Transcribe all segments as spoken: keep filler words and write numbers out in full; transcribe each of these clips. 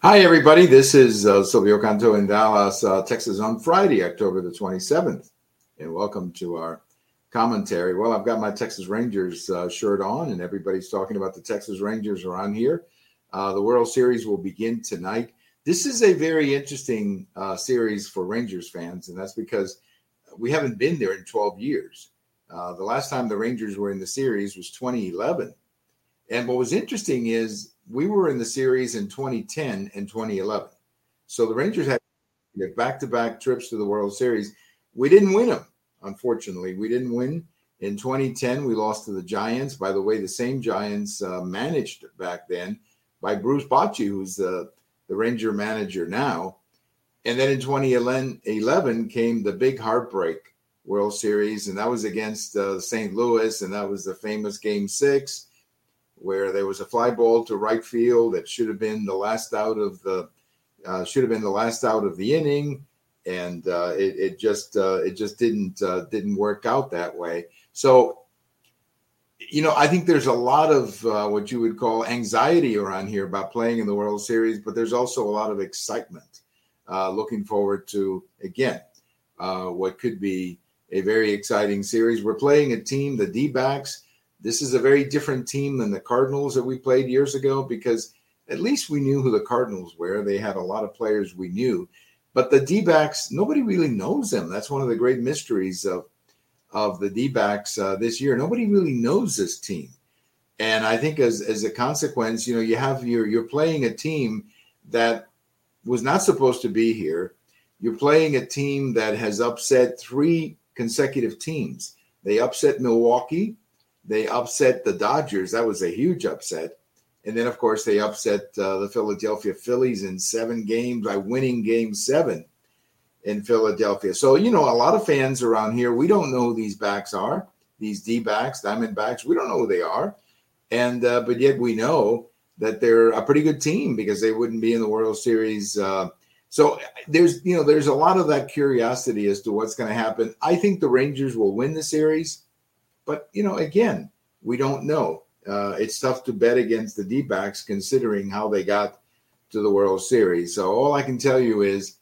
Hi, everybody. This is uh, Silvio Canto in Dallas, uh, Texas on Friday, October the twenty-seventh. And welcome to our commentary. Well, I've got my Texas Rangers uh, shirt on, and everybody's talking about the Texas Rangers around here. Uh, the World Series will begin tonight. This is a very interesting uh, series for Rangers fans, and that's because we haven't been there in twelve years. Uh, the last time the Rangers were in the series was twenty eleven. And what was interesting is we were in the series in twenty ten and twenty eleven. So the Rangers had back-to-back trips to the World Series. We didn't win them, unfortunately. We didn't win. In twenty ten, we lost to the Giants. By the way, the same Giants uh, managed back then by Bruce Bochy, who's the, the Ranger manager now. And then in twenty eleven came the big heartbreak World Series, and that was against uh, Saint Louis, and that was the famous Game Six, where there was a fly ball to right field that should have been the last out of the uh, should have been the last out of the inning, and uh, it, it just uh, it just didn't uh, didn't work out that way. So, you know, I think there's a lot of uh, what you would call anxiety around here about playing in the World Series, but there's also a lot of excitement. Uh, looking forward to again uh, what could be a very exciting series. We're playing a team, the D-backs. This is a very different team than the Cardinals that we played years ago, because at least we knew who the Cardinals were. They had a lot of players we knew. But the D-backs, nobody really knows them. That's one of the great mysteries of, of the D-backs uh, this year. Nobody really knows this team. And I think as, as a consequence, you know, you have your, you're playing a team that was not supposed to be here. You're playing a team that has upset three consecutive teams. They upset Milwaukee. They upset the Dodgers. That was a huge upset. And then, of course, they upset uh, the Philadelphia Phillies in seven games by winning game seven in Philadelphia. So, you know, a lot of fans around here, we don't know who these backs are, these D-backs, Diamondbacks. We don't know who they are. And uh, but yet we know that they're a pretty good team, because they wouldn't be in the World Series. Uh, so there's, you know, there's a lot of that curiosity as to what's going to happen. I think the Rangers will win the series. But, you know, again, we don't know. Uh, it's tough to bet against the D-backs considering how they got to the World Series. So all I can tell you is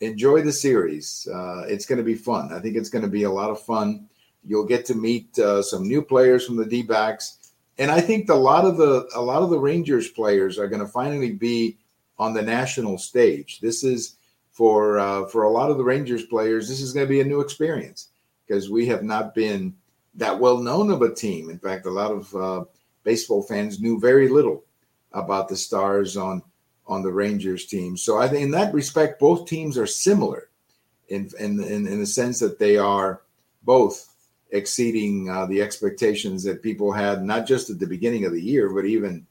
enjoy the series. Uh, it's going to be fun. I think it's going to be a lot of fun. You'll get to meet uh, some new players from the D-backs. And I think a lot of the a lot of the Rangers players are going to finally be on the national stage. This is for uh, for a lot of the Rangers players, this is going to be a new experience, because we have not been that well-known of a team. In fact, a lot of uh, baseball fans knew very little about the stars on on the Rangers team. So I think in that respect, both teams are similar in in, in, in the sense that they are both exceeding uh, the expectations that people had, not just at the beginning of the year, but even,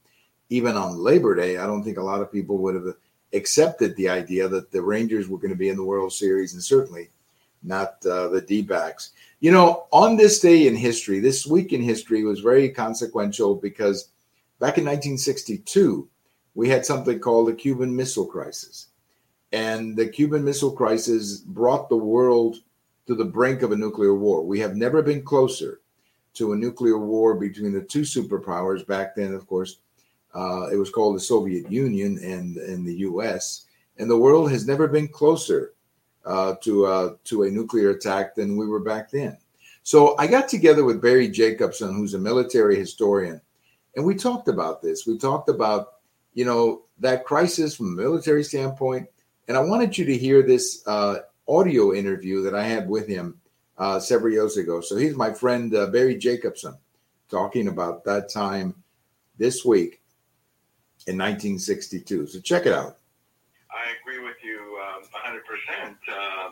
even on Labor Day. I don't think a lot of people would have accepted the idea that the Rangers were going to be in the World Series, and certainly not uh, the D-backs. You know, on this day in history, this week in history was very consequential, because back in nineteen sixty-two, we had something called the Cuban Missile Crisis. And the Cuban Missile Crisis brought the world to the brink of a nuclear war. We have never been closer to a nuclear war between the two superpowers. Back then, of course, uh, it was called the Soviet Union and, and the U S. And the world has never been closer Uh, to uh, to a nuclear attack than we were back then. So I got together with Barry Jacobson, who's a military historian, and we talked about this. We talked about, you know, that crisis from a military standpoint, and I wanted you to hear this uh, audio interview that I had with him uh, several years ago. So he's my friend uh, Barry Jacobson talking about that time this week in nineteen sixty-two. So check it out. I agree with you um, one hundred percent. Uh,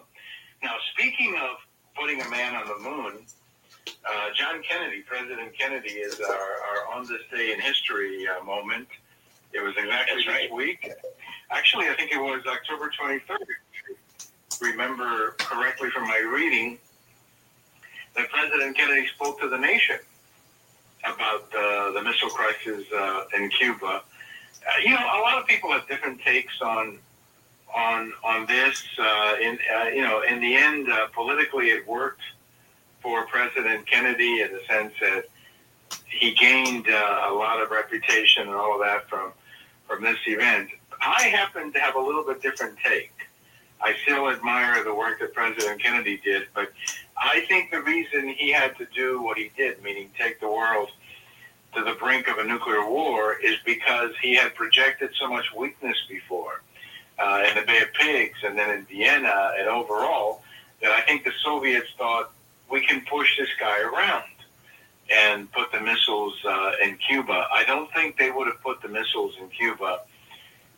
now, speaking of putting a man on the moon, uh, John Kennedy, President Kennedy, is our, our on this day in history uh, moment. It was exactly That's this right. week. Actually, I think it was October twenty-third. If I remember correctly from my reading, that President Kennedy spoke to the nation about uh, the missile crisis uh, in Cuba. Uh, you know, a lot of people have different takes on on on this. Uh, in uh, you know, in the end, uh, politically, it worked for President Kennedy in the sense that he gained uh, a lot of reputation and all of that from from this event. I happen to have a little bit different take. I still admire the work that President Kennedy did, but I think the reason he had to do what he did, meaning take the world to the brink of a nuclear war, is because he had projected so much weakness before uh, in the Bay of Pigs and then in Vienna and overall, that I think the Soviets thought, we can push this guy around and put the missiles uh, in Cuba. I don't think they would have put the missiles in Cuba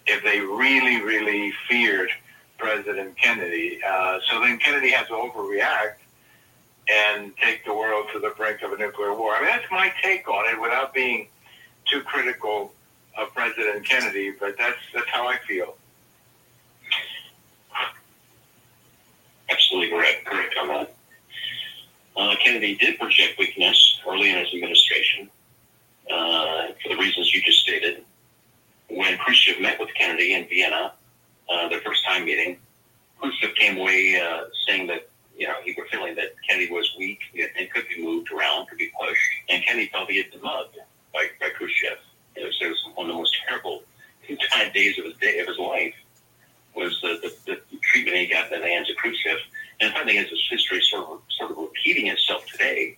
if they really, really feared President Kennedy. Uh, so then Kennedy had to overreact and take the world to the brink of a nuclear war. I mean, that's my take on it without being too critical of President Kennedy, but that's that's how I feel. Absolutely correct. Correct on that. Uh, Kennedy did project weakness early in his administration uh, for the reasons you just stated. When Khrushchev met with Kennedy in Vienna, uh, their first time meeting, Khrushchev came away uh, saying that, you know, he was feeling that Kennedy was weak and could be moved around, could be pushed. And Kennedy felt he had been mugged by, by Khrushchev. It was, it was one of the most terrible days of his day of his life was the, the, the treatment he got in the hands of Khrushchev. And I think it's history sort of sort of repeating itself today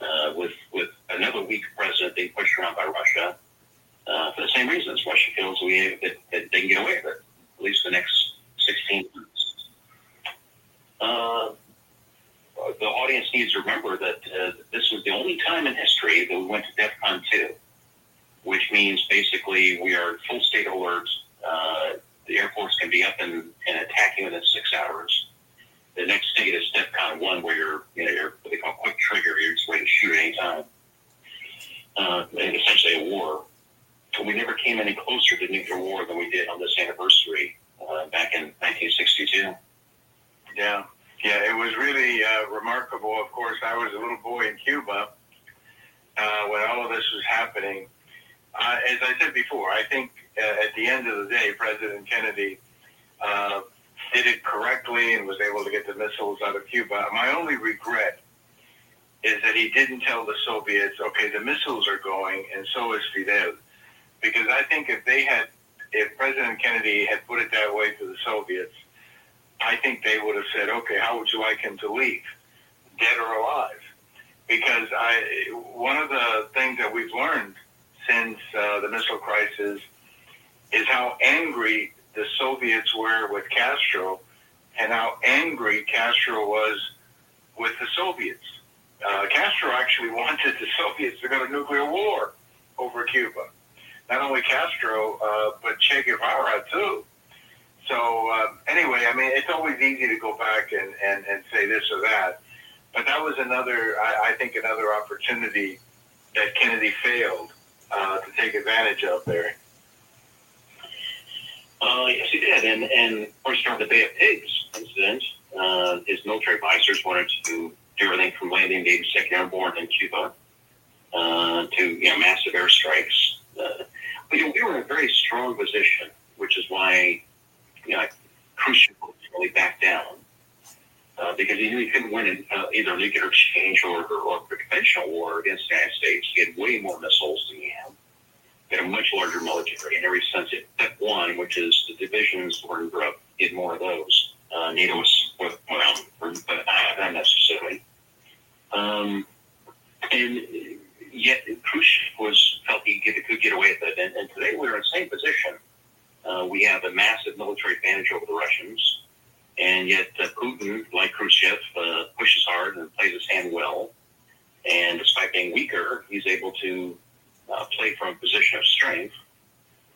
uh, with with another weak president being pushed around by Russia uh, for the same reasons. Russia feels we that, that they can get away with it, at least the next sixteen months. Uh, the audience needs to remember that uh, this was the only time in history that we went to DEFCON two, which means basically we are full state alert. Uh, the Air Force can be up and, and attacking within six hours. The next state is DEFCON one, where you're, you know, you're what they call quick trigger. You're just ready to shoot at any time. Uh, and essentially a war. So we never came any closer to nuclear war than we did on this anniversary uh, back in nineteen sixty-two. Yeah. Yeah, it was really uh, remarkable. Of course, I was a little boy in Cuba uh, when all of this was happening. Uh, as I said before, I think uh, at the end of the day, President Kennedy uh, did it correctly and was able to get the missiles out of Cuba. My only regret is that he didn't tell the Soviets, okay, the missiles are going, and so is Fidel. Because I think if they had, if President Kennedy had put it that way to the Soviets, I think they would have said, okay, how would you like him to leave, dead or alive? Because I, one of the things that we've learned since uh, the missile crisis is how angry the Soviets were with Castro and how angry Castro was with the Soviets. Uh, Castro actually wanted the Soviets to go to nuclear war over Cuba. Not only Castro, uh, but Che Guevara, too. So uh, anyway, I mean, it's always easy to go back and, and, and say this or that. But that was another, I, I think, another opportunity that Kennedy failed uh, to take advantage of there. Uh, yes, he did. And, and of course, during the Bay of Pigs incident, uh, his military advisors wanted to do everything from landing the second Airborne in Cuba uh, to, you know, massive airstrikes. Uh, but, you know, we were in a very strong position, which is why, you know, Khrushchev really backed down uh, because he knew he couldn't win in, uh, either nuclear exchange or, or, or conventional war against the United States. He had way more missiles than he had. He had a much larger military in every sense, except one, which is the divisions were in Europe. He had more of those. Uh, NATO was, well, but not necessarily. Um, and yet Khrushchev was felt he could get away with it. And, and today we're in the same position. Uh, we have a massive military advantage over the Russians, and yet uh, Putin, like Khrushchev, uh, pushes hard and plays his hand well. And despite being weaker, he's able to uh, play from a position of strength.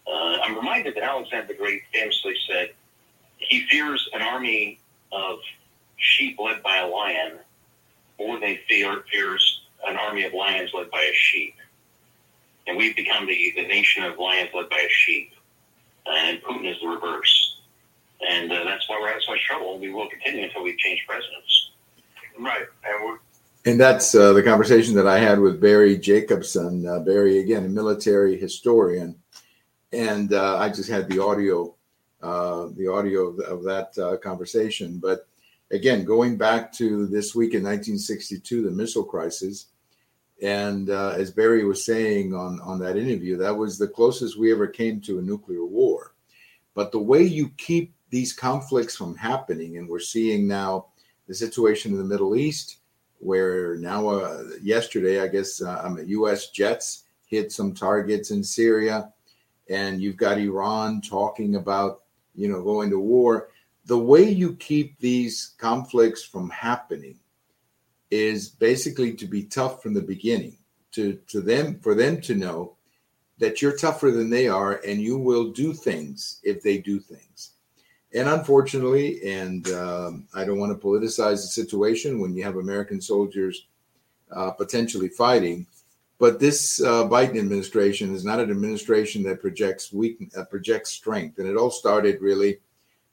Uh, I'm reminded that Alexander the Great famously said, he fears an army of sheep led by a lion, more than he fear, fears an army of lions led by a sheep. And we've become the, the nation of lions led by a sheep. And Putin is the reverse. And uh, that's why we're in so much trouble, and we will continue until we change presidents. Right. And, we're- and that's uh, the conversation that I had with Barry Jacobson. Uh, Barry, again, a military historian. And uh, I just had the audio, uh, the audio of, of that uh, conversation. But again, going back to this week in nineteen sixty-two, the missile crisis, and uh, as Barry was saying on, on that interview, that was the closest we ever came to a nuclear war. But the way you keep these conflicts from happening, and we're seeing now the situation in the Middle East, where now uh, yesterday, I guess, um, U S jets hit some targets in Syria, and you've got Iran talking about, you know, going to war. The way you keep these conflicts from happening is basically to be tough from the beginning, to, to them, for them to know that you're tougher than they are, and you will do things if they do things. And unfortunately, and um, I don't want to politicize the situation when you have American soldiers uh, potentially fighting, but this uh, Biden administration is not an administration that projects weakness, uh, projects strength. And it all started really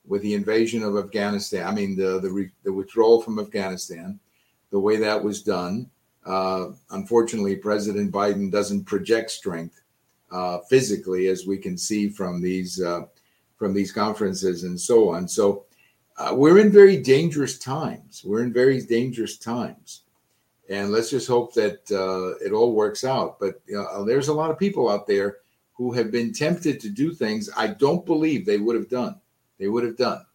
with the invasion of Afghanistan. I mean, the the, re- the withdrawal from Afghanistan, the way that was done. Uh, unfortunately, President Biden doesn't project strength uh, physically, as we can see from these uh, from these conferences and so on. So uh, we're in very dangerous times. We're in very dangerous times. And let's just hope that uh, it all works out. But uh, there's a lot of people out there who have been tempted to do things I don't believe they would have done. They would have done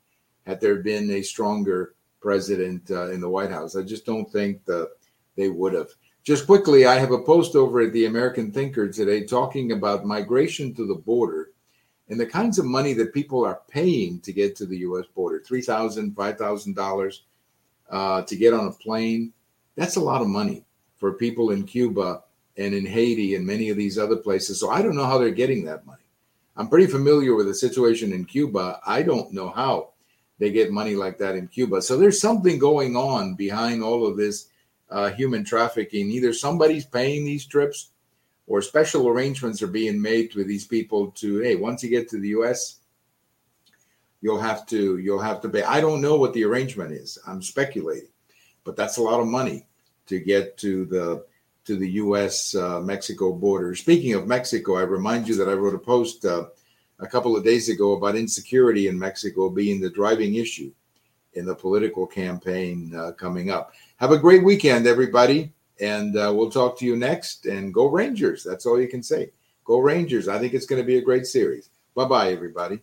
had there been a stronger president uh, in the White House. I just don't think that they would have. Just quickly, I have a post over at the American Thinker today talking about migration to the border and the kinds of money that people are paying to get to the U S border, three thousand dollars, five thousand dollars uh, to get on a plane. That's a lot of money for people in Cuba and in Haiti and many of these other places. So I don't know how they're getting that money. I'm pretty familiar with the situation in Cuba. I don't know how they get money like that in Cuba. So there's something going on behind all of this uh, human trafficking. Either somebody's paying these trips or special arrangements are being made with these people to, hey, once you get to the U S, you'll have to you'll have to pay. I don't know what the arrangement is. I'm speculating, but that's a lot of money to get to the to the U S uh, Mexico border. Speaking of Mexico, I remind you that I wrote a post uh, a couple of days ago about insecurity in Mexico being the driving issue in the political campaign uh, coming up. Have a great weekend, everybody, and uh, we'll talk to you next. And go Rangers. That's all you can say. Go Rangers. I think it's going to be a great series. Bye-bye, everybody.